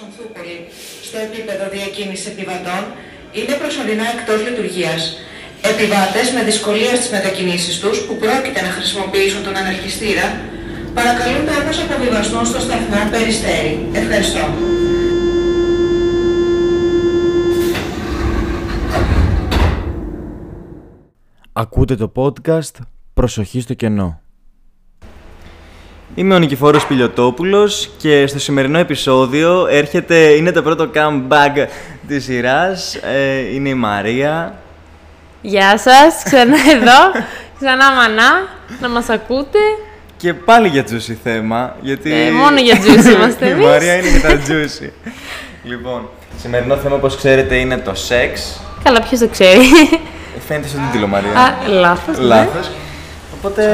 Σονθούπολη στο επίπεδο διακίνησης επιβατών είναι προσωρινά εκτός λειτουργίας. Επιβάτες με δυσκολία στις μετακινήσεις τους που πρόκειται να χρησιμοποιήσουν τον αναρχιστήρα παρακαλούνται όπως αποβιβαστούν στο σταθμό Περιστέρι. Ευχαριστώ. Ακούτε το podcast «Προσοχή στο κενό». Είμαι ο Νικηφόρος Πιλιοτόπουλος και στο σημερινό επεισόδιο είναι το πρώτο comeback της σειράς. Είναι η Μαρία. Γεια σας, ξανά εδώ, ξανά μανά, να μας ακούτε. Και πάλι για juicy θέμα, γιατί... μόνο για juicy είμαστε εμείς. Η Μαρία είναι για τα juicy. Λοιπόν, σημερινό θέμα, όπως ξέρετε, είναι το σεξ. Καλά, ποιος το ξέρει. Φαίνεται στον τίτλο, Μαρία. Α, λάθος. Λάθος. Οπότε...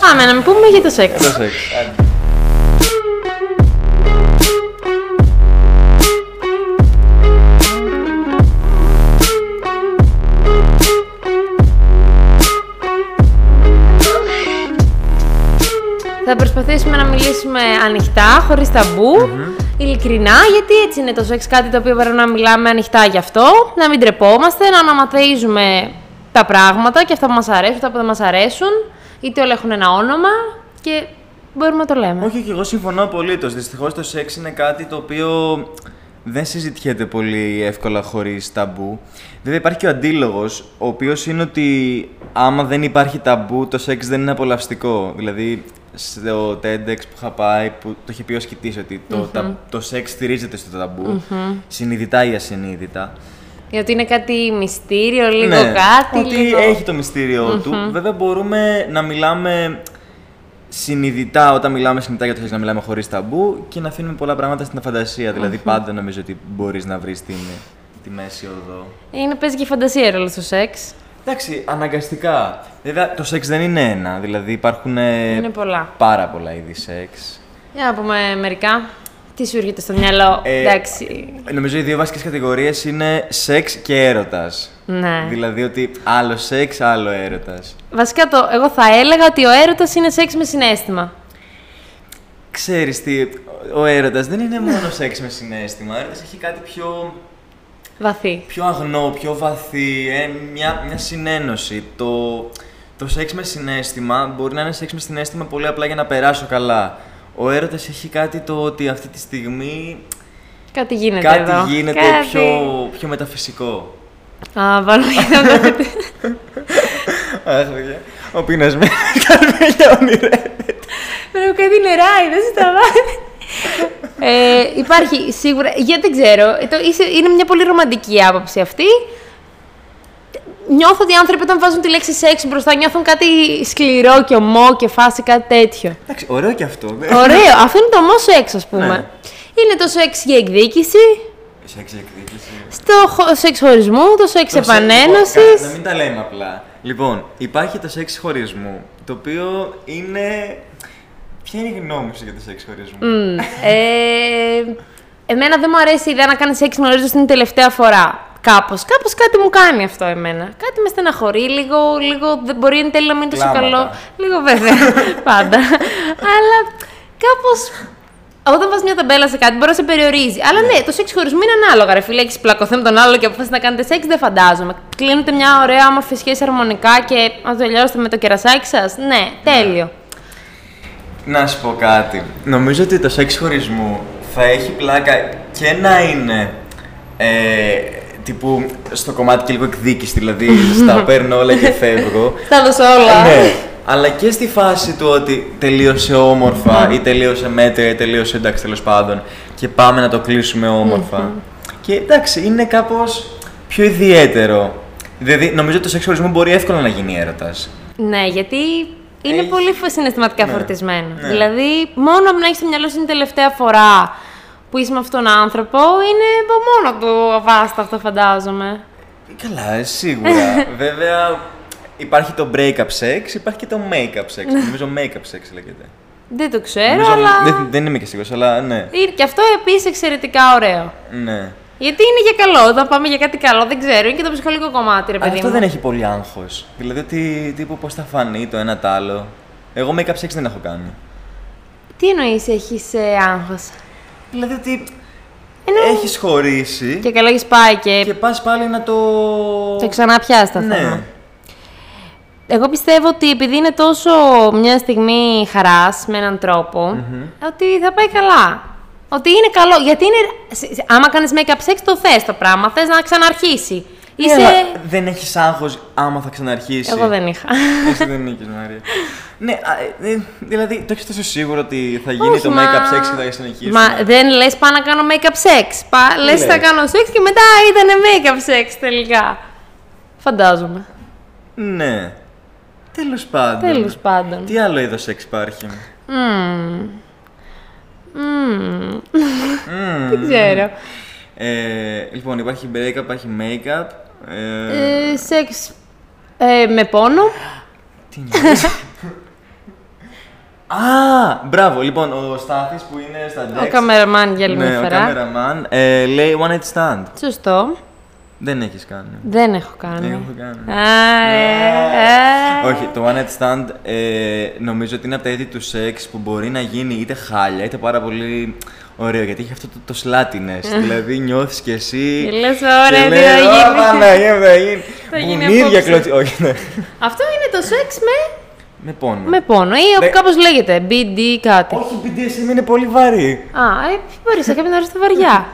πάμε να μην πούμε για το σεξ. Για το σεξ. Θα προσπαθήσουμε να μιλήσουμε ανοιχτά, χωρίς ταμπού, ειλικρινά, γιατί έτσι είναι το σεξ, κάτι το οποίο πρέπει να μιλάμε ανοιχτά γι' αυτό, να μην ντρεπόμαστε, να αναμαθαίζουμε τα πράγματα και αυτά που μας αρέσουν, αυτά που δεν μας αρέσουν, είτε όλα έχουν ένα όνομα και μπορούμε να το λέμε. Όχι, και εγώ συμφωνώ απολύτως. Δυστυχώς το σεξ είναι κάτι το οποίο δεν συζητιέται πολύ εύκολα χωρίς ταμπού. Βέβαια υπάρχει και ο αντίλογος, ο οποίος είναι ότι άμα δεν υπάρχει ταμπού, το σεξ δεν είναι απολαυστικό. Δηλαδή, στο TEDx που είχα πάει, που το είχε πει ο Σκητής, ότι το σεξ στηρίζεται στο ταμπού, συνειδητά ή ασυνείδητα. Γιατί είναι κάτι μυστήριο, λίγο κάτι. Ότι λίγο... έχει το μυστήριό του. Βέβαια, μπορούμε να μιλάμε συνειδητά, όταν μιλάμε συνειδητά για το σεξ, να μιλάμε χωρίς ταμπού και να αφήνουμε πολλά πράγματα στην φαντασία. Δηλαδή, πάντα νομίζω ότι μπορείς να βρεις τη μέση οδό. Παίζει και η φαντασία ρόλο στο σεξ. Εντάξει, αναγκαστικά. Βέβαια, το σεξ δεν είναι ένα. Δηλαδή, υπάρχουν πάρα πολλά είδη σεξ. Για να πούμε μερικά. Τι σου έρχεται στο μυαλό, εντάξει. Νομίζω οι δύο βασικές κατηγορίες είναι σεξ και έρωτας. Ναι. Δηλαδή ότι άλλο σεξ, άλλο έρωτας. Βασικά, εγώ θα έλεγα ότι ο έρωτας είναι σεξ με συναίσθημα. Ξέρεις τι, ο έρωτας δεν είναι μόνο σεξ με συναίσθημα. Ο έρωτας έχει κάτι πιο... βαθύ. Πιο αγνό, πιο βαθύ, μια συνένωση. Το σεξ με συναίσθημα μπορεί να είναι σεξ με συναίσθημα πολύ απλά για να περάσω καλά. Ο έρωτας έχει κάτι το ότι αυτή τη στιγμή κάτι γίνεται πιο μεταφυσικό. Α, βάλω για να το πείτε. Αχ, παιδιά, ο πεινασμένος καρβέλια ονειρεύεται. Πρέπει κάτι νεράει, δεν σταμάτησε. Υπάρχει σίγουρα, γιατί δεν ξέρω, είναι μια πολύ ρομαντική άποψη αυτή. Νιώθω ότι οι άνθρωποι όταν βάζουν τη λέξη σεξ μπροστά νιώθουν κάτι σκληρό και ομό και φάση, κάτι τέτοιο. Εντάξει, ωραίο και αυτό. Ωραίο. Αυτό είναι το ομό σεξ, ας πούμε. Ναι. Είναι το σεξ για εκδίκηση. Σεξ για εκδίκηση. Στο σεξ χωρισμού, το σεξ επανένωσης. Να μην τα λέμε απλά. Λοιπόν, υπάρχει το σεξ χωρισμού, το οποίο είναι... Ποια είναι η γνώμη σου για το σεξ χωρισμού? Εμένα δεν μου αρέσει η ιδέα να κάνει σεξ γνωρίζοντας την τελευταία φορά. Κάπως κάτι μου κάνει αυτό εμένα. Κάτι με στεναχωρεί, λίγο δεν μπορεί εν τέλει να μην είναι τόσο καλό. Λίγο βέβαια, πάντα. Αλλά κάπως, όταν βάζεις μια ταμπέλα σε κάτι μπορεί να σε περιορίζει. Αλλά ναι, το σεξ χωρισμού είναι ανάλογα, ρε φίλε. Έχεις πλακωθεί με τον άλλο και αποφασίσεις να κάνετε σεξ, δεν φαντάζομαι. Κλείνετε μια ωραία όμορφη σχέση αρμονικά και να το λιώσετε με το κερασάκι σας. Ναι, τέλειο. Να σου πω κάτι. Νομίζω ότι το σεξ χωρισμού θα έχει πλάκα και να είναι... τύπου στο κομμάτι και λίγο εκδίκηση, δηλαδή στα παίρνω όλα και φεύγω. Τα δώσω όλα. Ναι, αλλά και στη φάση του ότι τελείωσε όμορφα ή τελείωσε μέτρια ή τελείωσε εντάξει τέλος πάντων και πάμε να το κλείσουμε όμορφα. Και εντάξει, είναι κάπως πιο ιδιαίτερο. Δηλαδή, νομίζω ότι το σεξ χωρισμού μπορεί εύκολα να γίνει έρωτας. Ναι, γιατί είναι πολύ συναισθηματικά φορτισμένο. Ναι. Δηλαδή, μόνο να έχεις στο μυαλό σου την τελευταία φορά που είσαι με αυτόν τον άνθρωπο, είναι το μόνο του αβάσταχτο, φαντάζομαι. Καλά, σίγουρα. Βέβαια, υπάρχει το break-up sex, υπάρχει και το make-up sex. Νομίζω make-up sex λέγεται. Δεν το ξέρω, αλλά... Δεν είμαι και σίγουρος, αλλά ναι. Και αυτό επίσης εξαιρετικά ωραίο. Ναι. Γιατί είναι για καλό, όταν πάμε για κάτι καλό, δεν ξέρω, είναι και το ψυχολογικό κομμάτι, ρε παιδί μου. Αυτό δεν έχει πολύ άγχος. Δηλαδή, ότι τύπου πώς θα φανεί το ένα τ' άλλο. Εγώ make-up sex δεν έχω κάνει. Τι εννοείς έχεις άγχος? Δηλαδή ότι Έχεις χωρίσει. Και καλά έχεις πάει και. Και πας πάλι να το. Το ξαναπιάσεις το θέμα. Ναι. Εγώ πιστεύω ότι επειδή είναι τόσο μια στιγμή χαράς με έναν τρόπο, ότι θα πάει καλά. Ότι είναι καλό. Γιατί είναι. Άμα κάνεις make-up sex, το θες το πράγμα. Θες να ξαναρχίσει. Είσαι... Δεν έχεις άγχος άμα θα ξαναρχίσει. Εγώ δεν είχα. Εσύ δεν νίκες, Μαρία. Ναι, δηλαδή το έχεις τόσο σίγουρο ότι θα γίνει. Όχι, το make-up sex και θα συνεχίσει. Μα δεν λες πάω να κάνω make-up sex. Λες θα κάνω sex και μετά ήταν make-up sex τελικά. Φαντάζομαι. Ναι. Τέλος πάντων. Τέλος πάντων. Τι άλλο είδος σεξ υπάρχει? Δεν ξέρω. Λοιπόν, υπάρχει break-up, υπάρχει make-up. Σεξ με πόνο. Τι νιώθεις? Α, μπράβο. Λοιπόν, ο Στάθης που είναι στα Dex. Ο καμεραμάν για λίγο φορά. Ο καμεραμάν λέει one night stand. Σωστό. Δεν έχεις κάνει. Δεν έχω κάνει. Όχι, το one night stand νομίζω ότι είναι από τα είδη του σεξ που μπορεί να γίνει είτε χάλια είτε πάρα πολύ ωραίο, γιατί έχει αυτό το σλάτινες. Δηλαδή νιώθεις κι εσύ. Και λες, ωραία, τι θα γίνει. Θα γίνει αυτό είναι το σεξ με. Με πόνο. Με πόνο, ή κάπως λέγεται. BD κάτι. Όχι, BDSM είναι πολύ βαρύ. Α, μπορείς να κάνεις τα βαριά.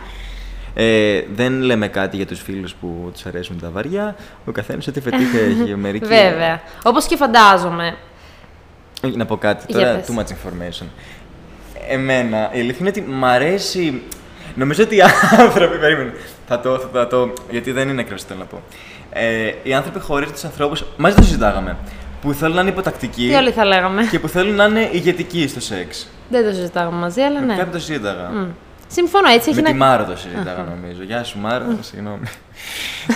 Δεν λέμε κάτι για τους φίλους που τους αρέσουν τα βαριά. Ο καθένας ό,τι φετίχα έχει. Μερικοί. Βέβαια. Όπως και φαντάζομαι. Να πω κάτι τώρα. Too much information. Εμένα, η αλήθεια είναι ότι μ' αρέσει. Νομίζω ότι οι άνθρωποι. Περίμενε. Θα το. Γιατί δεν είναι ακριβώς τι θέλω να πω. Οι άνθρωποι χωρίζουν τους ανθρώπους. Μαζί το συζητάγαμε. Που θέλουν να είναι υποτακτικοί. Τι όλοι θα λέγαμε. Και που θέλουν να είναι ηγετικοί στο σεξ. Δεν το συζητάγαμε μαζί, αλλά ναι. Κάποιοι το συζητάγα. Συμφωνώ, έτσι έχει να. Με τη Μάρο το συζητάγα, νομίζω. Γεια σου, Μάρο. Συγγνώμη.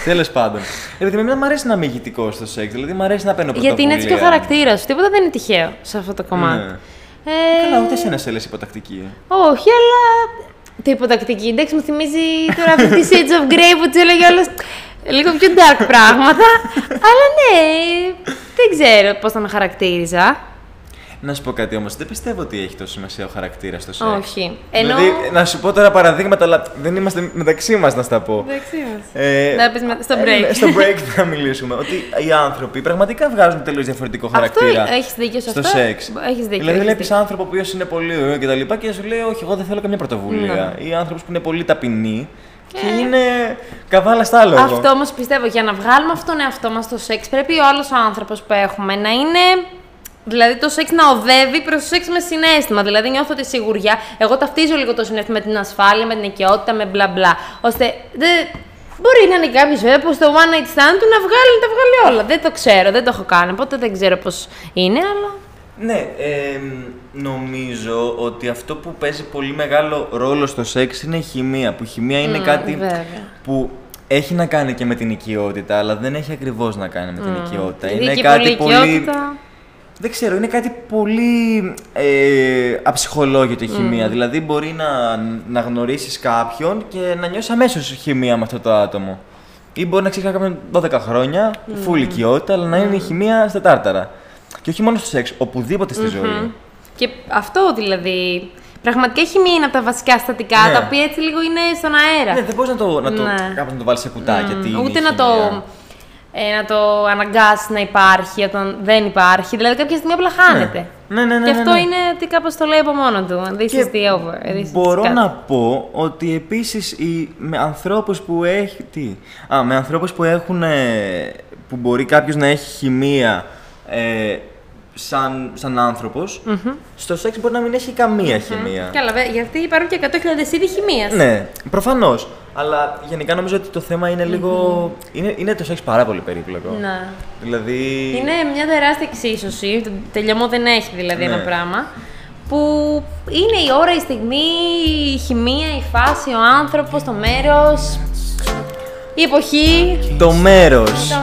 Τέλος πάντων. Δηλαδή, εμένα μ' αρέσει να είμαι ηγετικό στο σεξ. Δηλαδή, μ' αρέσει να παίρνω πρωτοβουλία. Γιατί είναι έτσι και ο χαρακτήρα σου. Τίποτα δεν είναι τυχαίο σε αυτό το κομμάτι. Καλά, ούτε εσένα σε λες υποτακτική. Όχι, αλλά. Το υποτακτική, εντάξει, μου θυμίζει τώρα Fifty Shades of Grey που της έλεγε όλες λίγο πιο dark πράγματα. Αλλά ναι, δεν ξέρω πώς θα με χαρακτήριζα. Να σου πω κάτι όμως, δεν πιστεύω ότι έχει τόσο σημασία ο χαρακτήρας στο σεξ. Όχι. Δηλαδή, να σου πω τώρα παραδείγματα, αλλά δεν είμαστε μεταξύ μας να στα πω. Μεταξύ μας. Να πεις στο break. Στο break θα μιλήσουμε. Ότι οι άνθρωποι πραγματικά βγάζουν τελείως διαφορετικό χαρακτήρα. Αυτό έχεις δίκιο σε αυτό. Στο σεξ. Έχεις δίκιο. Δηλαδή, βλέπεις άνθρωπο που είναι πολύ ωραίο και τα λοιπά και σου λέει: όχι, εγώ δεν θέλω καμία πρωτοβουλία. Ή άνθρωπος που είναι πολύ ταπεινή. Και είναι καβάλα στα άλογα. Αυτό όμως πιστεύω, για να βγάλουμε αυτόν τον εαυτό μας στο σεξ, πρέπει όλος ο άνθρωπος που έχουμε να είναι. Δηλαδή το σεξ να οδεύει προς το σεξ με συναίσθημα. Δηλαδή νιώθω τη σιγουριά. Εγώ ταυτίζω λίγο το συναίσθημα με την ασφάλεια, με την οικειότητα, με μπλα μπλα. Ώστε. Μπορεί να είναι κάποιος βέβαια που στο one night stand του να τα βγάλει όλα. Δεν το ξέρω, δεν το έχω κάνει. Οπότε δεν ξέρω πώς είναι, αλλά. Ναι, νομίζω ότι αυτό που παίζει πολύ μεγάλο ρόλο στο σεξ είναι η χημεία. Που η χημεία είναι κάτι βέβαια. Που. Έχει να κάνει και με την οικειότητα, αλλά δεν έχει ακριβώς να κάνει με την οικειότητα. Είναι κάτι πολύ. Δεν ξέρω, είναι κάτι πολύ αψυχολόγητο η χημεία. Δηλαδή, μπορεί να γνωρίσεις κάποιον και να νιώσεις αμέσως χημεία με αυτό το άτομο. Ή μπορεί να ξέρεις κάποιον 12 χρόνια, full οικειότητα, αλλά να είναι η χημεία στα τάρταρα. Και όχι μόνο στο σεξ, οπουδήποτε στη ζωή. Και αυτό δηλαδή. Πραγματικά η χημεία είναι από τα βασικά στατικά, τα οποία έτσι λίγο είναι στον αέρα. Ναι, δεν μπορείς να το βάλεις σε κουτάκια. Ούτε να το. Να το αναγκάσει να υπάρχει όταν δεν υπάρχει. Δηλαδή, κάποια στιγμή απλά χάνεται. Ναι. Και αυτό είναι ότι κάπως το λέει από μόνο του. This is the over. Μπορώ να πω ότι επίσης με ανθρώπους που έχουν. Τι. Με ανθρώπους που έχουν. Που μπορεί κάποιος να έχει χημεία σαν άνθρωπος. Στο σεξ μπορεί να μην έχει καμία χημεία. Καλά, γιατί υπάρχουν και 100.000 είδη χημείας. Ναι, προφανώς. Αλλά γενικά νομίζω ότι το θέμα είναι λίγο. Είναι το σεξ πάρα πολύ περίπλοκο. Ναι. Δηλαδή. Είναι μια τεράστια εξίσωση. Το τελειωμό δεν έχει δηλαδή ένα πράγμα. Που είναι η ώρα, η στιγμή, η χημεία, η φάση, ο άνθρωπος, το μέρος. Η εποχή. Το μέρος.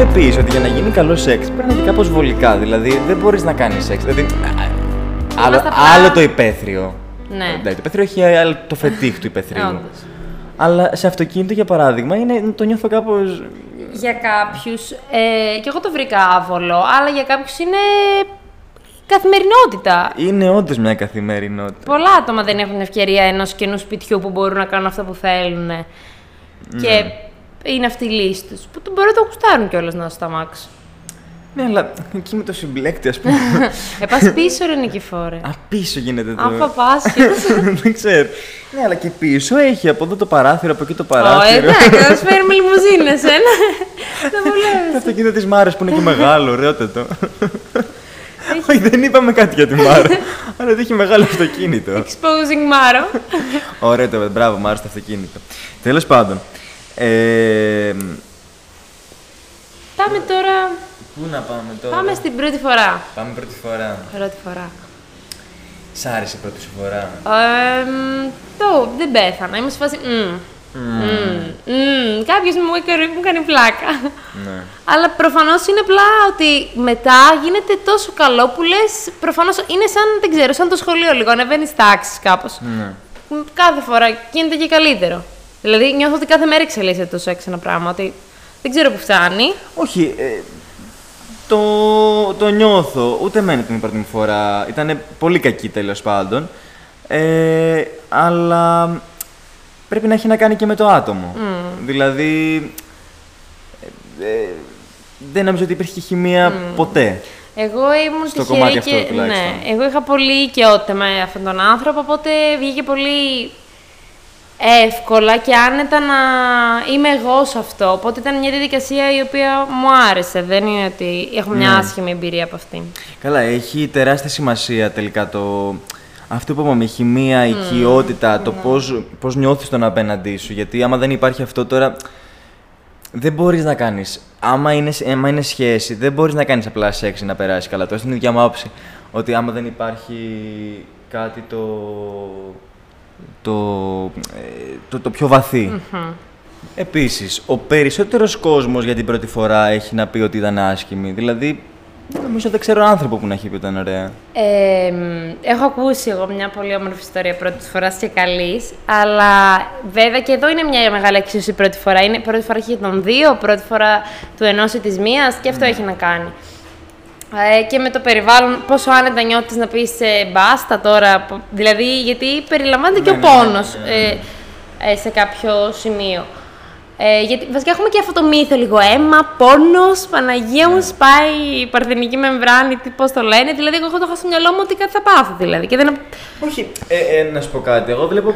Επίσης, ότι για να γίνει καλό σεξ πρέπει να είναι κάπως βολικά. Δηλαδή, δεν μπορείς να κάνεις σεξ. Δηλαδή, άλλο το υπαίθριο. Ναι. Το υπαίθριο έχει το φετίχ του υπαίθριου. Αλλά σε αυτοκίνητο, για παράδειγμα, το νιώθω κάπως. Για κάποιους. Και εγώ το βρήκα άβολο, αλλά για κάποιους είναι. Καθημερινότητα. Είναι όντως μια καθημερινότητα. Πολλά άτομα δεν έχουν ευκαιρία ενός καινού σπιτιού που μπορούν να κάνουν αυτά που θέλουν. Ναι. Και είναι αυτή η λύση τους. Που μπορεί να το ακουστάρουν κιόλας να στο αμάξι. Ναι, αλλά εκεί με το συμπλέκτη, ας πούμε. Πας πίσω, ρε Νικηφόρε. Α, πίσω γίνεται το. Α, πας. Δεν ξέρω. Ναι, αλλά και πίσω έχει από εδώ το παράθυρο, από εκεί το παράθυρο. Όχι, εντάξει, θα σου φέρουμε λιμουζίνες, να βολεύεσαι. Αυτό κοίτα της Μάρας που είναι και μεγάλο, ωραιότατο. Όχι, δεν είπαμε κάτι για τη Μάρο. Αλλά ότι έχει μεγάλο αυτοκίνητο. Exposing Μάρο. Ωραία, μπράβο, Μάρο στο αυτοκίνητο. Τέλος πάντων. Πάμε τώρα. Πού να πάμε τώρα. Πάμε στην πρώτη φορά. Πάμε πρώτη φορά. Πρώτη φορά. Σ' άρεσε η πρώτη σου φορά. Το δεν πέθανα. Είμαι σε φάση. Κάποιος μου κάνει πλάκα. Ναι. Αλλά προφανώς είναι απλά ότι μετά γίνεται τόσο καλό που λες. Προφανώς είναι σαν, δεν ξέρω, σαν το σχολείο λίγο. Ανεβαίνεις τάξεις κάπως. Ναι. Κάθε φορά γίνεται και καλύτερο. Δηλαδή νιώθω ότι κάθε μέρα εξελίσσεται τόσο έξανα πράγμα. Ότι δεν ξέρω που φτάνει. Όχι. Το νιώθω. Ούτε εμένα την πρώτη μου φορά. Ήταν πολύ κακή τέλος πάντων. Αλλά. Πρέπει να έχει να κάνει και με το άτομο. Δηλαδή, δεν νομίζω ότι υπήρχε χημεία ποτέ. Εγώ ήμουν στο κομμάτι αυτό τουλάχιστον. Ναι, εγώ είχα πολύ οικειότητα με αυτόν τον άνθρωπο, οπότε βγήκε πολύ εύκολα και άνετα να είμαι εγώ σε αυτό. Οπότε ήταν μια διαδικασία η οποία μου άρεσε. Δεν είναι ότι έχω μια άσχημη εμπειρία από αυτήν. Καλά, έχει τεράστια σημασία τελικά το. Αυτό που είπαμε, η χημεία, η οικειότητα, το πώς νιώθεις τον απέναντί σου. Γιατί άμα δεν υπάρχει αυτό τώρα, δεν μπορείς να κάνεις. Άμα είναι σχέση, δεν μπορείς να κάνεις απλά σεξ να περάσει καλά. Τώρα στην ίδια μου άποψη. Ότι άμα δεν υπάρχει κάτι το πιο βαθύ. Επίσης, ο περισσότερος κόσμος για την πρώτη φορά έχει να πει ότι ήταν άσχημη. Δηλαδή, νομίζω δεν ξέρω άνθρωπο που να έχει πει ότι ήταν ωραία. Έχω ακούσει εγώ μια πολύ όμορφη ιστορία πρώτη φορά και καλή. Αλλά βέβαια και εδώ είναι μια μεγάλη εξίσωση πρώτη φορά. Είναι πρώτη φορά έχει των δύο, πρώτη φορά του ενός ή της μίας και αυτό έχει να κάνει. Και με το περιβάλλον, πόσο άνετα νιώθεις να πεις μπάστα τώρα. Δηλαδή, γιατί περιλαμβάνεται και ο πόνος σε κάποιο σημείο. Γιατί βασικά έχουμε και αυτό το μύθο λίγο. Αίμα, πόνος, Παναγία μου, σπάει η παρθενική μεμβράνη, πώς το λένε. Δηλαδή, εγώ έχω το χάσει στο μυαλό μου ότι κάτι θα πάθω. Δηλαδή, και δεν. Όχι, να σου πω κάτι. Εγώ βλέπω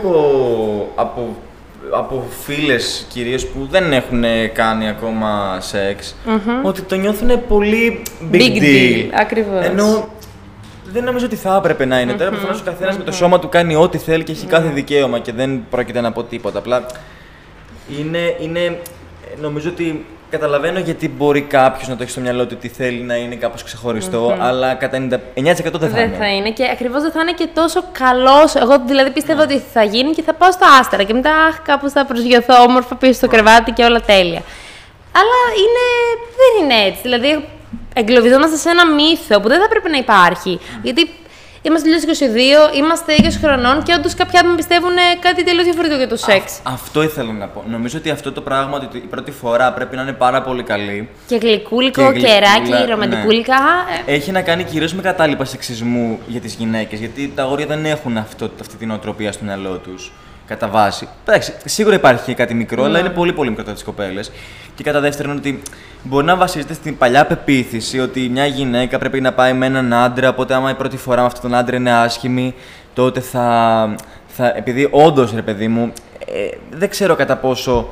από φίλες κυρίες που δεν έχουν κάνει ακόμα σεξ ότι το νιώθουν πολύ big deal. Ακριβώς. Ενώ δεν νομίζω ότι θα έπρεπε να είναι. Τώρα προφανώς ο καθένας με το σώμα του κάνει ό,τι θέλει και έχει κάθε δικαίωμα και δεν πρόκειται να πω τίποτα. Απλά. Είναι, νομίζω ότι καταλαβαίνω γιατί μπορεί κάποιος να το έχει στο μυαλό του ότι θέλει να είναι κάπως ξεχωριστό, αλλά κατά 99% δεν θα είναι. Και ακριβώς δεν θα είναι και τόσο καλός. Εγώ δηλαδή πιστεύω ότι θα γίνει και θα πάω στο άστερα και μετά κάπως θα προσγειωθώ όμορφα πίσω στο κρεβάτι και όλα τέλεια. Αλλά δεν είναι έτσι. Δηλαδή εγκλωβιζόμαστε σε ένα μύθο που δεν θα πρέπει να υπάρχει. Γιατί είμαστε 22, είμαστε 20 χρονών και όντως κάποιοι άτομα πιστεύουν κάτι τελείως διαφορετικό για το σεξ. Αυτό ήθελα να πω. Νομίζω ότι αυτό το πράγμα, ότι η πρώτη φορά πρέπει να είναι πάρα πολύ καλή. Και γλυκούλικο, κεράκι, ρομαντικούλικα. Ναι. Έχει να κάνει κυρίως με κατάλοιπα σεξισμού για τις γυναίκες. Γιατί τα αγόρια δεν έχουν αυτή την νοοτροπία στο μυαλό τους. Κατά βάση. Εντάξει, σίγουρα υπάρχει και κάτι μικρό, αλλά είναι πολύ πολύ μικρό από τις κοπέλες. Και κατά δεύτερον, ότι μπορεί να βασίζεται στην παλιά πεποίθηση ότι μια γυναίκα πρέπει να πάει με έναν άντρα. Οπότε, άμα η πρώτη φορά με αυτόν τον άντρα είναι άσχημη, τότε θα επειδή όντως, ρε παιδί μου, δεν ξέρω κατά πόσο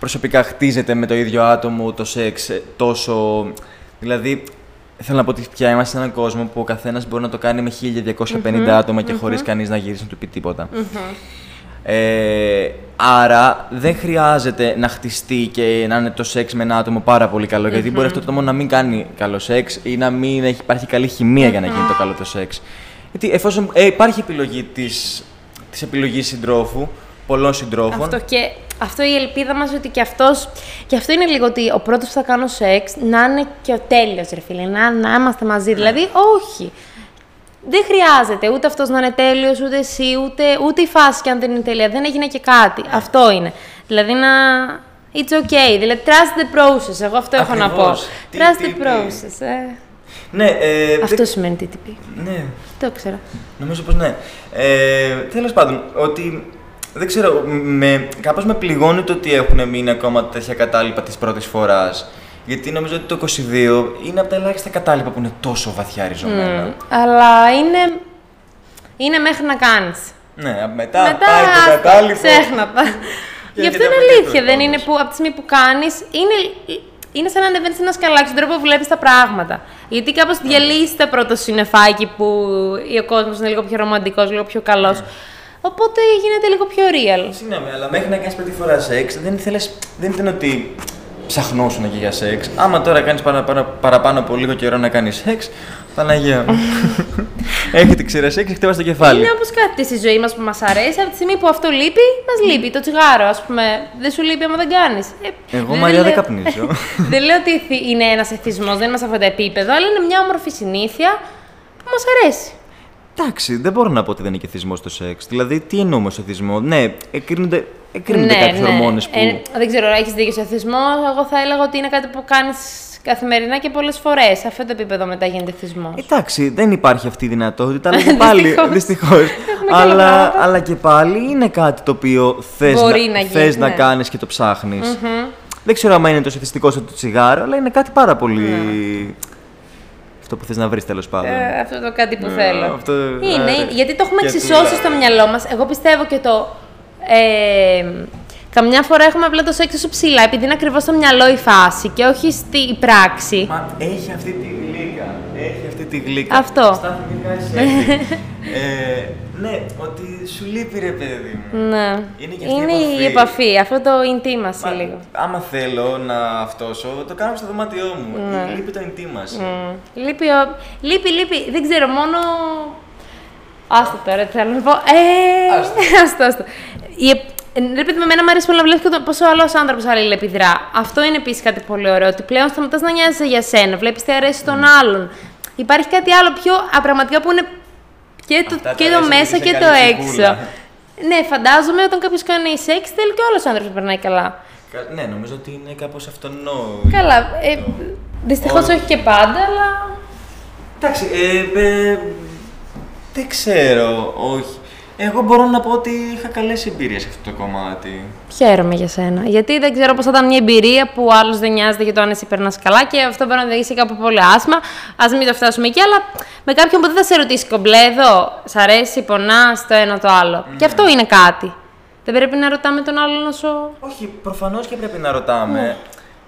προσωπικά χτίζεται με το ίδιο άτομο το σεξ τόσο. Δηλαδή, θέλω να πω ότι πια είμαστε σε έναν κόσμο που ο καθένας μπορεί να το κάνει με 1250 άτομα και χωρίς κανείς να γυρίσει να του πει τίποτα. Άρα δεν χρειάζεται να χτιστεί και να είναι το σεξ με ένα άτομο πάρα πολύ καλό, γιατί μπορεί αυτό το άτομο να μην κάνει καλό σεξ ή να μην υπάρχει καλή χημεία για να γίνει το καλό το σεξ. Γιατί εφόσον υπάρχει επιλογή της επιλογής συντρόφου, πολλών συντρόφων. Αυτό η ελπίδα μας ότι και αυτό είναι λίγο ότι ο πρώτος που θα κάνω σεξ να είναι και ο τέλειος, ρε φίλε, να είμαστε μαζί. Δηλαδή, όχι. δεν χρειάζεται ούτε αυτός να είναι τέλειος, ούτε εσύ, ούτε η φάση κι αν δεν είναι τέλεια. Δεν έγινε και κάτι. Αυτό είναι. Δηλαδή να... It's okay. Δηλαδή, trust the process. Εγώ αυτό έχω να πω. Trust the process. Ναι, αυτό σημαίνει TTP. Ναι. Το ξέρω. Νομίζω πως ναι. Τέλος πάντων, ότι... Δεν ξέρω, κάπως με πληγώνει το ότι έχουν μείνει ακόμα τέτοια κατάλοιπα της πρώτης φοράς. Γιατί νομίζω ότι το 22 είναι από τα ελάχιστα κατάλοιπα που είναι τόσο βαθιά ριζωμένα. Αλλά είναι μέχρι να κάνεις. Ναι, μετά πάει το κατάλοιπο. Ξέχνατα. Γι' αυτό είναι αλήθεια. Δεν είναι που, από τη στιγμή που κάνεις, είναι σαν να ανεβαίνεις ένα σκαλάκι στον τρόπο που βλέπεις τα πράγματα. Γιατί κάπως διαλύεις τα πρώτα συννεφάκι που ο κόσμος είναι λίγο πιο ρομαντικός, λίγο πιο καλός. Οπότε γίνεται λίγο πιο real. Συγγνώμη, αλλά μέχρι να κάνεις πρώτη φορά σεξ, δεν ήταν ότι ψαχνώσουν και για σεξ. Άμα τώρα κάνεις παραπάνω από λίγο καιρό να κάνεις σεξ, Παναγία μου. Έχετε ξηρά σεξ και χτυπάς το κεφάλι. Είναι όπως κάτι στη ζωή μας που μας αρέσει. Από τη στιγμή που αυτό λείπει, μας λείπει. Το τσιγάρο, ας πούμε, δεν σου λείπει άμα δεν κάνεις. Εγώ, Μαρία, δεν καπνίζω. Δεν λέω ότι είναι ένας εθισμός, δεν είναι σε αυτά τα επίπεδα, αλλά είναι μια όμορφη συνήθεια που μας αρέσει. Εντάξει, δεν μπορώ να πω ότι δεν είναι και εθισμός το σεξ. Δηλαδή, τι εννοούμε στο εθισμό. Ναι, εκρίνονται κάποιες ορμόνες που. Δεν ξέρω, έχεις δίκιο στο εθισμό. Εγώ θα έλεγα ότι είναι κάτι που κάνεις καθημερινά και πολλές φορές. Σε αυτό το επίπεδο μετά γίνεται εθισμός. Εντάξει, δεν υπάρχει αυτή η δυνατότητα, αλλά και πάλι. Δυστυχώς. αλλά και πάλι είναι κάτι το οποίο θες να κάνεις και το ψάχνεις. Δεν ξέρω αν είναι τόσο εθιστικό σαν το τσιγάρο, αλλά είναι κάτι πάρα πολύ. Αυτό που θες να βρεις τέλος πάντων. Αυτό το κάτι που θέλω. Αυτό... Είναι, γιατί το έχουμε εξισώσει στο μυαλό μας. Εγώ πιστεύω και το... καμιά φορά έχουμε απλά το σεξ σου ψηλά, επειδή είναι ακριβώς στο μυαλό η φάση και όχι στη πράξη. Μα έχει αυτή τη γλύκα. Αυτό. Ναι, ότι σου λείπει ρε παιδί μου. Ναι. Είναι και αυτή η επαφή, αυτό το intimacy λίγο. Άμα θέλω να αυτόσω, το κάνω στο δωμάτιό μου. Ναι. Λείπει το intimacy. Λείπει, δεν ξέρω, μόνο... Άστο τώρα, τι θέλω να πω. Άστο. Ρε παιδί μου, εμένα μου αρέσει πολύ να βλέπεις και πόσο άλλο άνθρωπος αλληλεπιδρά. Αυτό είναι επίσης κάτι πολύ ωραίο, ότι πλέον σταματάς να νοιάζεσαι για σένα, βλέπεις τι αρέσει στον άλλον. Υπάρχει κάτι άλλο πιο απραγματικά που είναι και το μέσα και το έξω. Ναι, φαντάζομαι όταν κάποιος κάνει σεξ θέλει και όλος ο άνθρωπος περνάει καλά. Ναι, νομίζω ότι είναι κάπως αυτονόητο. Καλά. Δυστυχώς όχι και πάντα, αλλά. Εντάξει. Δεν ξέρω, όχι. Εγώ μπορώ να πω ότι είχα καλές εμπειρίες σε αυτό το κομμάτι. Χαίρομαι για σένα. Γιατί δεν ξέρω πώς θα ήταν μια εμπειρία που άλλος δεν νοιάζεται για το αν εσύ περνάς καλά και αυτό μπορεί να οδηγήσει κάπου πολύ άσχημα. Ας μην το φτάσουμε εκεί, αλλά με κάποιον που δεν θα σε ρωτήσει κομπλέ εδώ. Σ' αρέσει, πονάς το ένα το άλλο. Και αυτό είναι κάτι. Δεν πρέπει να ρωτάμε τον άλλον όσο. Όχι, προφανώς και πρέπει να ρωτάμε.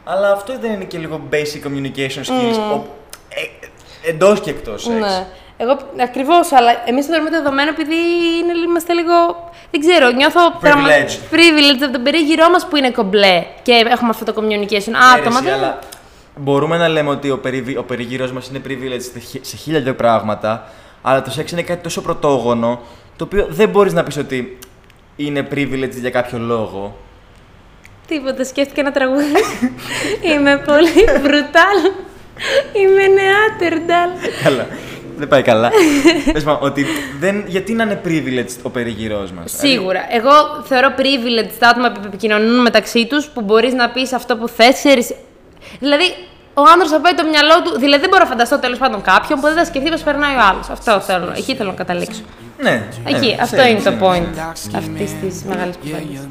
Αλλά αυτό δεν είναι και λίγο basic communication skills εντός και εκτός σεξ. Ναι. Εγώ ακριβώς, αλλά εμείς το δούμε το δεδομένο επειδή είμαστε λίγο. Δεν ξέρω, νιώθω privilege από τον περίγυρό μας που είναι κομπλέ και έχουμε αυτό το communication άτομα. Ναι, αλλά μπορούμε να λέμε ότι ο περίγυρός μας είναι privilege σε 1000 πράγματα, αλλά το σεξ είναι κάτι τόσο πρωτόγονο, το οποίο δεν μπορείς να πεις ότι είναι privilege για κάποιο λόγο. Τίποτα, σκέφτηκα να τραγουδήσω. Είμαι πολύ brutal. Είμαι νεάτερνταλ. Καλά. Δεν πάει καλά. Ότι γιατί να είναι privileged ο περιγυρός μας. Σίγουρα. Εγώ θεωρώ privileged τα άτομα που επικοινωνούν μεταξύ τους, που μπορείς να πεις αυτό που θες, ξέρεις. Δηλαδή, ο άνθρωπος θα πάει το μυαλό του. Δηλαδή, δεν μπορώ να φανταστώ τέλος πάντων κάποιον που δεν θα σκεφτεί πως περνάει ο άλλος. Αυτό θέλω. Εκεί θέλω να καταλήξω. Ναι. Εκεί. Αυτό είναι το point αυτής της μεγάλης κουβέντας.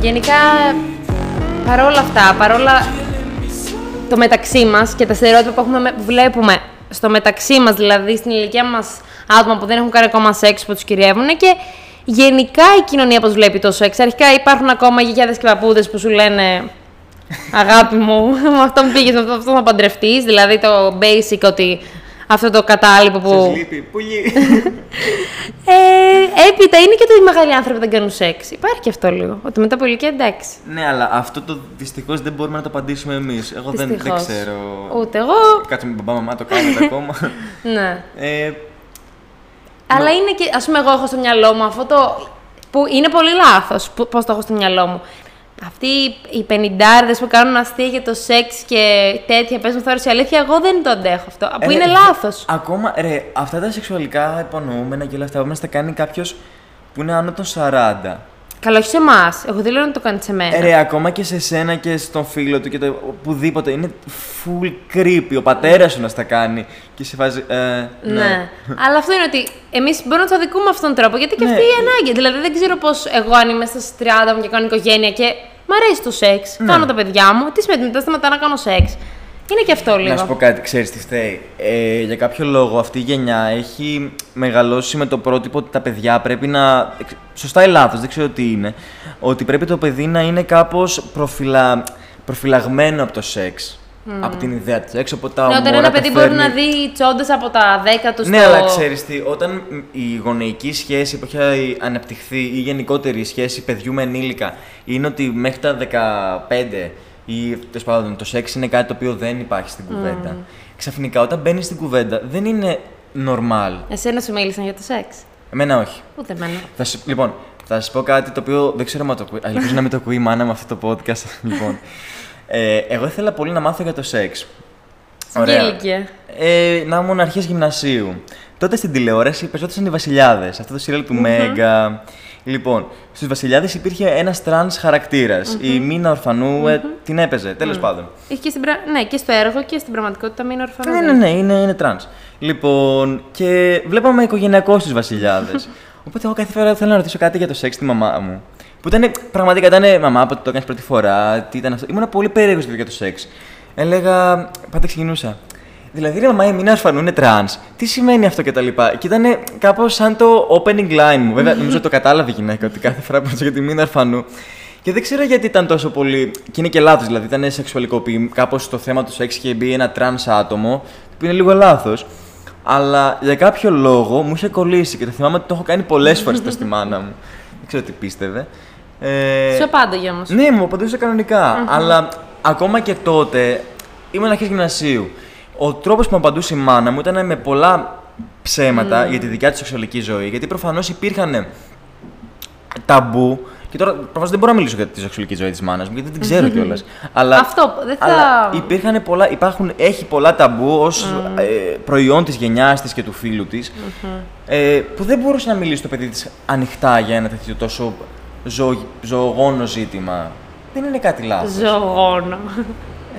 Γενικά, παρόλα αυτά, παρόλα το μεταξύ μας και τα στερεότυπα που βλέπουμε στο μεταξύ μας, δηλαδή στην ηλικία μας άτομα που δεν έχουν κάνει ακόμα σεξ που τους κυριεύουν και γενικά η κοινωνία πώς βλέπει το σεξ. Αρχικά υπάρχουν ακόμα γιαγιάδες και παππούδες που σου λένε «Αγάπη μου, με αυτό μου πήγες, με αυτό θα παντρευτείς», δηλαδή το basic ότι αυτό το κατάλοιπο που... Σας λείπει, πουλί. Έπειτα είναι και ότι οι μεγάλοι άνθρωποι δεν κάνουν σεξ. Υπάρχει και αυτό λίγο. Ότι μετά από ηλικία εντάξει. Ναι, αλλά αυτό το δυστυχώς δεν μπορούμε να το απαντήσουμε εμείς. Εγώ δεν ξέρω. Ούτε εγώ. Κάτσε με μπαμπά μαμά το κάνετε ακόμα. Ναι. Αλλά είναι και. Ας πούμε, εγώ έχω στο μυαλό μου αυτό το. Που είναι πολύ λάθος πώς το έχω στο μυαλό μου. Αυτοί οι πενιντάρδες που κάνουν αστεία για το σεξ και τέτοια, πες μου τώρα σε αλήθεια, εγώ δεν το αντέχω αυτό. Που είναι λάθος. Ακόμα, ρε, αυτά τα σεξουαλικά υπονοούμενα και όλα αυτά όμως τα κάνει κάποιος που είναι άνω των 40. Καλό, όχι σε εμάς. Εγώ δεν λέω να το κάνει σε μένα. Ρε, ακόμα και σε σένα και στον φίλο του και το οπουδήποτε. Είναι full creepy. Ο πατέρας σου να στα κάνει και σε φάζει. Ναι. Αλλά αυτό είναι ότι εμείς μπορούμε να το αδικούμε αυτόν τον τρόπο. Γιατί και αυτή η ανάγκη. Δηλαδή, δεν ξέρω πώς εγώ, αν είμαι στα 30 μου και κάνω οικογένεια και μ' αρέσει το σεξ. Ναι. Κάνω τα παιδιά μου. Τι σημαίνει μετά, σταματά να κάνω σεξ. Είναι και αυτό λίγο. Να σου πω κάτι, ξέρεις τι φταίει. Για κάποιο λόγο αυτή η γενιά έχει μεγαλώσει με το πρότυπο ότι τα παιδιά πρέπει να. Σωστά ή λάθος, δεν ξέρω τι είναι. Ότι πρέπει το παιδί να είναι κάπως προφυλαγμένο από το σεξ. Από την ιδέα του σεξ, από τα ομόρα. Ναι, όταν ένα παιδί μπορεί να δει τσόντες από τα 10 του. Ναι, αλλά ξέρεις τι, όταν η γονεϊκή σχέση που έχει αναπτυχθεί ή γενικότερη σχέση παιδιού με ενήλικα είναι ότι μέχρι τα 15. Ή τέλος πάντων, το σεξ είναι κάτι το οποίο δεν υπάρχει στην κουβέντα. Ξαφνικά, όταν μπαίνεις στην κουβέντα, δεν είναι normal. Εσένα σου μίλησαν για το σεξ? Εμένα όχι. Ούτε εμένα. Λοιπόν, θα σας πω κάτι το οποίο δεν ξέρω αν το ακούει. Ελπίζω να μην το ακούει η μάνα με αυτό το podcast. Λοιπόν, εγώ ήθελα πολύ να μάθω για το σεξ. Ωραία. Να ήμουν αρχές γυμνασίου. Τότε στην τηλεόραση παίζονταν οι Βασιλιάδες, αυτό το σειρέλ του Μέγκα. Λοιπόν, στους Βασιλιάδες υπήρχε ένας τρανς χαρακτήρας. Η Μίνα Ορφανού την έπαιζε, τέλος πάντων. Ναι, και στο έργο και στην πραγματικότητα Μίνα Ορφανού. Ναι, είναι τρανς. Λοιπόν, και βλέπαμε οικογενειακό στους Βασιλιάδες. Οπότε εγώ κάθε φορά θέλω να ρωτήσω κάτι για το σεξ στη μαμά μου. Που ήταν πραγματικά, μαμά, πότε το έκανες πρώτη φορά, τι ήταν αυτό. Ήμουν πολύ περίεργος για το σεξ. Έλεγα, πάντα ξεκινούσα. Δηλαδή, ρε μαμά, η Μίνα Ορφανού είναι τρανς. Τι σημαίνει αυτό κτλ. Και ήταν κάπως σαν το opening line μου. Βέβαια, νομίζω ότι το κατάλαβε η γυναίκα ότι κάθε φορά που για τη Μίνα Ορφανού. Και δεν ξέρω γιατί ήταν τόσο πολύ. Και είναι και λάθος, δηλαδή. Ήταν σεξουαλικοποιημένο. Κάπως το θέμα του σεξ είχε μπει ένα τρανς άτομο, που είναι λίγο λάθος. Αλλά για κάποιο λόγο μου είχε κολλήσει και το θυμάμαι ότι το έχω κάνει πολλές φορές στη μάνα μου. Δεν ξέρω τι πίστευε. Σου απάνταγε όμως. Ναι, μου απαντούσε κανονικά. Αλλά ακόμα και τότε ήμουν αρχές γυμνασίου. Ο τρόπος που μου απαντούσε η μάνα μου ήταν με πολλά ψέματα για τη δικιά της σεξουαλική ζωή. Γιατί προφανώς υπήρχαν ταμπού. Και τώρα προφανώς δεν μπορώ να μιλήσω για τη σεξουαλική ζωή της μάνας μου, γιατί δεν την ξέρω κιόλας. Αυτό δεν θα. Υπήρχαν πολλά. Έχει πολλά ταμπού ως προϊόν της γενιάς της και του φίλου της. Που δεν μπορούσε να μιλήσει το παιδί της ανοιχτά για ένα τέτοιο τόσο ζωογόνο ζήτημα. Δεν είναι κάτι λάθος. Ζωογόνο.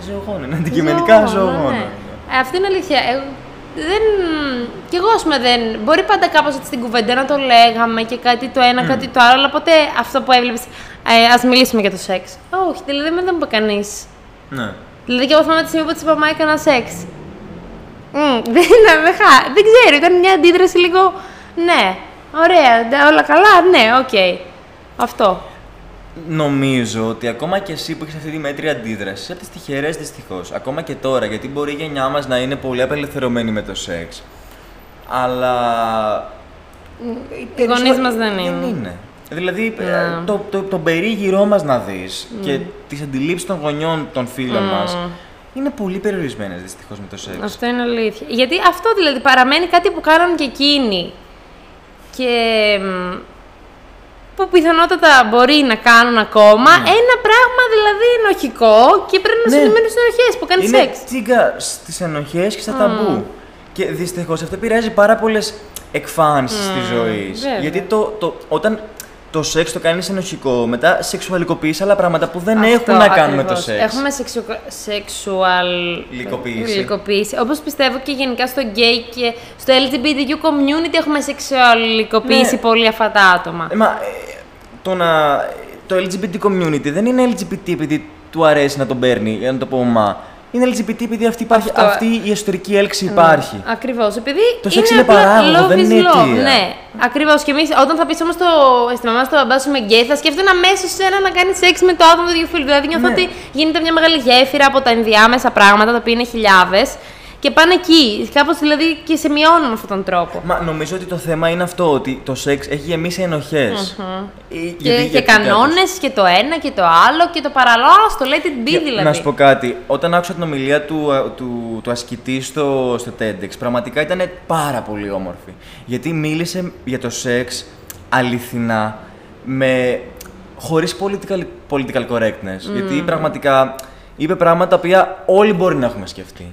Ζωογόνο. Είναι αντικειμενικά ζωογόνο. Αυτή είναι αλήθεια. Κι εγώ, ας πούμε, δεν. Μπορεί πάντα κάπως στην κουβέντα να το λέγαμε και κάτι το ένα, κάτι το άλλο, αλλά ποτέ αυτό που έβλεπες. Ας μιλήσουμε για το σεξ. Όχι, δηλαδή δεν μου είπε κανείς. Ναι. Δηλαδή, κι εγώ θυμάμαι τη στιγμή που της είπα, μα έκανα σεξ. Δεν ξέρω, ήταν μια αντίδραση λίγο. Ναι, ωραία, όλα καλά, ναι, οκ. Αυτό. Νομίζω ότι ακόμα και εσύ που έχεις αυτή τη μέτρη αντίδραση, είσαι από τις τυχερές δυστυχώς. Ακόμα και τώρα, γιατί μπορεί η γενιά μας να είναι πολύ απελευθερωμένη με το σεξ. Αλλά. Οι γονείς μας δεν είναι. Δηλαδή, τον περίγυρό μας να δεις και τις αντιλήψεις των γονιών των φίλων μας είναι πολύ περιορισμένες δυστυχώς με το σεξ. Αυτό είναι αλήθεια. Γιατί αυτό δηλαδή παραμένει κάτι που κάνουν και εκείνοι. Και. Που πιθανότατα μπορεί να κάνουν ακόμα ένα πράγμα δηλαδή ενοχικό και πρέπει να συνεμένουν στις ενοχές που κάνει σεξ. Είναι τσίγκα στις ενοχές και στα ταμπού. Και δυστυχώς αυτό επηρεάζει πάρα πολλές εκφάνσεις της ζωής. Βέβαια. Γιατί όταν το σεξ το κάνεις ενοχικό, μετά σεξουαλικοποιείς άλλα πράγματα που δεν έχουν να κάνουν με το σεξ. Έχουμε σεξουαλικοποίηση. Όπως πιστεύω και γενικά στο γκέι και στο LGBTQ community έχουμε σεξουαλικοποίηση πολύ αυτά τα άτομα. Το LGBT community δεν είναι LGBT επειδή του αρέσει να τον παίρνει, για να το πω ομά. Είναι LGBT επειδή αυτή η εσωτερική έλξη υπάρχει. Ακριβώς. Επειδή το σεξ είναι παράγοντα, δεν είναι αιτία. Ναι, ακριβώς. Και εμείς, όταν θα πεις όμως στη μαμά στο μπαμπά σου με γκέι, θα σκέφτεται αμέσως ένα να κάνει σεξ με το άτομο του ίδιου φίλου. Δηλαδή νιώθω ότι γίνεται μια μεγάλη γέφυρα από τα ενδιάμεσα πράγματα, τα οποία είναι χιλιάδες. και πάνε εκεί. Κάπως δηλαδή και σε μειώνουν με αυτόν τον τρόπο. Μα νομίζω ότι το θέμα είναι αυτό, ότι το σεξ έχει γεμίσει ενοχές. Mm-hmm. Και κανόνες και το ένα και το άλλο και το παραλό. Στο let it be δηλαδή. Να σου πω κάτι. Όταν άκουσα την ομιλία του ασκητή στο TEDx, πραγματικά ήταν πάρα πολύ όμορφη. Γιατί μίλησε για το σεξ αληθινά, χωρίς political correctness. Mm. Γιατί πραγματικά είπε πράγματα τα οποία όλοι μπορεί να έχουμε σκεφτεί.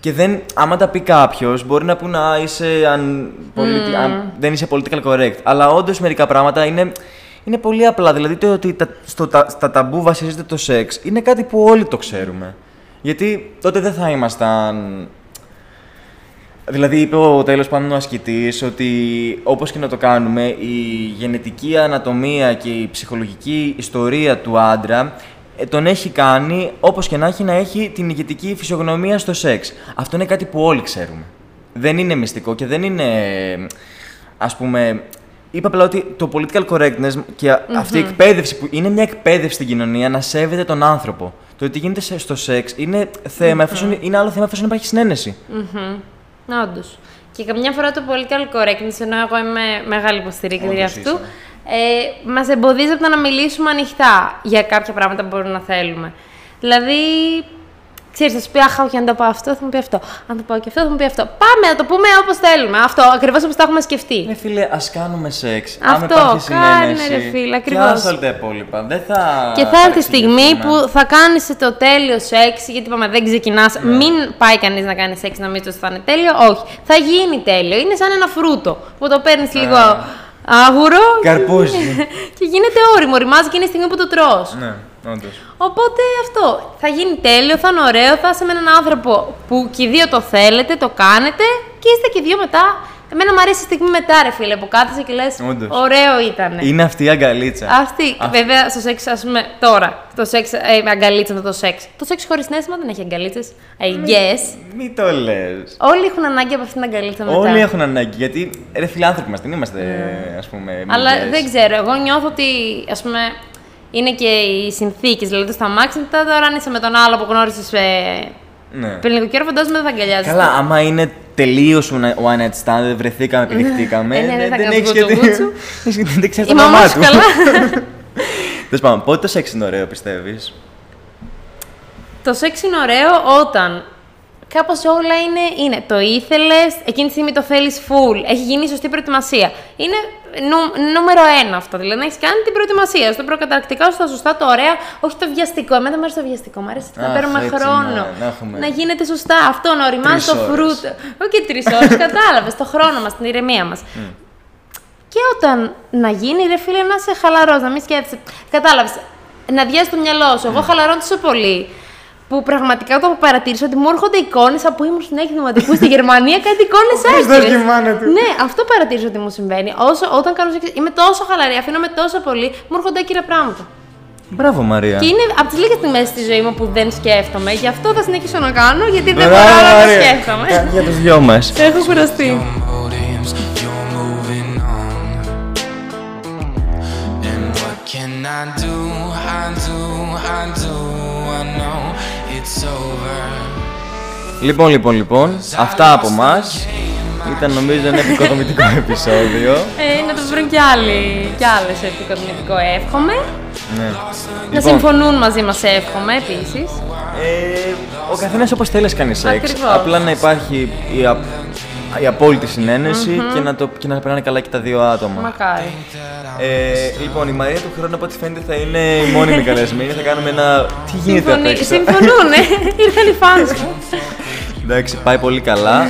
Και δεν, άμα τα πει κάποιος, μπορεί να πούνε αν δεν είσαι political correct. Αλλά όντως μερικά πράγματα είναι πολύ απλά. Δηλαδή το ότι στα ταμπού βασίζεται το σεξ είναι κάτι που όλοι το ξέρουμε. Γιατί τότε δεν θα ήμασταν. Δηλαδή, είπε τέλος πάντων ο ασκητής ότι όπως και να το κάνουμε, η γενετική ανατομία και η ψυχολογική ιστορία του άντρα τον έχει κάνει, όπως και να έχει την ηγετική φυσιογνωμία στο σεξ. Αυτό είναι κάτι που όλοι ξέρουμε. Δεν είναι μυστικό και δεν είναι, ας πούμε. Είπα απλά ότι το political correctness και αυτή η εκπαίδευση που είναι μια εκπαίδευση στην κοινωνία να σέβεται τον άνθρωπο. Το ότι γίνεται στο σεξ είναι θέμα, είναι άλλο θέμα εφόσον υπάρχει συνένεση. Όντως. Και καμιά φορά το political correctness, ενώ εγώ είμαι μεγάλη υποστηρίκτρια αυτού, μας εμποδίζει από το να μιλήσουμε ανοιχτά για κάποια πράγματα που μπορούμε να θέλουμε. Δηλαδή, ξέρεις, θα σου πει, αχ, όχι, αν το πάω αυτό, θα μου πει αυτό. Αν το πάω και αυτό, θα μου πει αυτό. Πάμε να το πούμε όπως θέλουμε. Αυτό, ακριβώς όπως το έχουμε σκεφτεί. Ναι, φίλε, ας κάνουμε σεξ. Αυτό, κάνε ρε φίλε, ακριβώς. Και τα υπόλοιπα. Δεν θα. Και θα έρθει η στιγμή που θα κάνεις το τέλειο σεξ, γιατί είπαμε, δεν ξεκινάς. Yeah. Μην πάει κανείς να κάνει σεξ να μην το αισθάνεται τέλειο. Όχι. Θα γίνει τέλειο. Είναι σαν ένα φρούτο που το παίρνεις λίγο άγουρο. Καρπούζι. Και γίνεται όριμο. Οριμάζει και είναι η στιγμή που το τρως. Ναι. Όντως. Οπότε αυτό, θα γίνει τέλειο, θα είναι ωραίο, θα είσαι με έναν άνθρωπο που και οι δύο το θέλετε, το κάνετε και είστε και οι δύο μετά. Εμένα μου αρέσει η στιγμή μετά, ρε φίλε, που κάθεσαι και λες, ωραίο ήταν. Είναι αυτή η αγκαλίτσα. Βέβαια, στο σεξ, ας πούμε, τώρα, το σεξ, αγκαλίτσα με το σεξ. Το σεξ χωρίς συναίσθημα δεν έχει αγκαλίτσες, I guess. Μη το λες. Όλοι έχουν ανάγκη από αυτήν την αγκαλίτσα μετά. Όλοι έχουν ανάγκη, γιατί, ρε φίλε, άνθρωποι μας, δεν είμαστε, ας πούμε, Αλλά δεν ξέρω, εγώ νιώθω ότι, ας πούμε. Είναι και οι συνθήκες, δηλαδή στα αμάξι. Τώρα, αν είσαι με τον άλλο που γνώρισες πριν λίγο καιρό, φαντάζομαι δεν θα αγκαλιάζεσαι. Καλά, άμα είναι τελείως one night stand, δεν βρεθήκαμε, πηδηχτήκαμε. Δεν έχεις και δεν ξέρεις το όνομά του. Δες πάμε, πότε το σεξ είναι ωραίο, πιστεύεις? Το σεξ είναι ωραίο όταν κάπως όλα είναι. Το ήθελες, εκείνη τη στιγμή το θέλεις full. Έχει γίνει η σωστή προετοιμασία. Είναι νούμερο ένα αυτό. Δηλαδή να έχεις κάνει την προετοιμασία. Στο προκαταρκτικά, στο σωστά, το ωραία. Όχι το βιαστικό. Εμένα μου αρέσει το βιαστικό. Μ' αρέσει να παίρνουμε χρόνο. Να γίνεται σωστά. Αυτό, να οριμάζει το φρούτο. Όχι και 3 ώρες, κατάλαβες. Το χρόνο μας, την ηρεμία μας. Και όταν να γίνει, ρε φίλε, να είσαι χαλαρός, να μην σκέφτεσαι. Κατάλαβες. Να διάζει το μυαλό σου. Εγώ χαλαρώνω πολύ. Που πραγματικά το παρατήρησα ότι μου έρχονται εικόνες από ήμουν στην εκδηματικού στη Γερμανία, κάτι εικόνες άσχημες. Ναι, αυτό παρατήρησα ότι μου συμβαίνει. Όταν κάνω σεξ, είμαι τόσο χαλαρή, αφήνομαι τόσο πολύ, μου έρχονται άκυρα πράγματα. Μπράβο, Μαρία. Και είναι από τις λίγες στιγμές στη ζωή μου που δεν σκέφτομαι, γι' αυτό θα συνεχίσω να κάνω, γιατί δεν μπορώ να το σκέφτομαι. Για τους δυο μας. Έχω κουραστεί. Λοιπόν, αυτά από μας. Ήταν νομίζω ένα επικοδομητικό επεισόδιο. Να το βρουν κι άλλες επικοδομητικό, εύχομαι. Ναι. Να συμφωνούν μαζί μας, εύχομαι επίσης. Ο καθένας όπως θέλει κάνει σεξ. Απλά να υπάρχει η απόλυτη συνένεση και να περνάνε καλά και τα δύο άτομα. Μακάρι. Λοιπόν, η Μαρία του χρόνου από ό,τι φαίνεται θα είναι η μόνιμη καλεσμένη. Θα κάνουμε ένα. Τι γίνεται απ' έξω. Συμφωνούν, ήρθαν οι fans. Εντάξει, πάει πολύ καλά.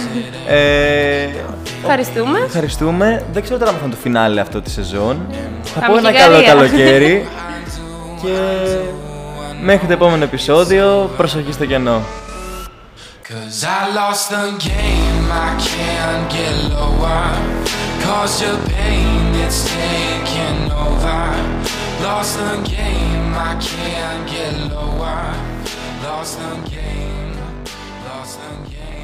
Ευχαριστούμε. Δεν ξέρω τώρα αν θα είναι το φινάλε αυτό τη σεζόν. Θα πω ένα καλό καλοκαίρι. Και μέχρι το επόμενο επεισόδιο, προσοχή στο κενό. 'Cause I lost the game, I can't get lower. 'Cause your pain, it's taking over. Lost the game, I can't get lower. Lost the game, lost the game.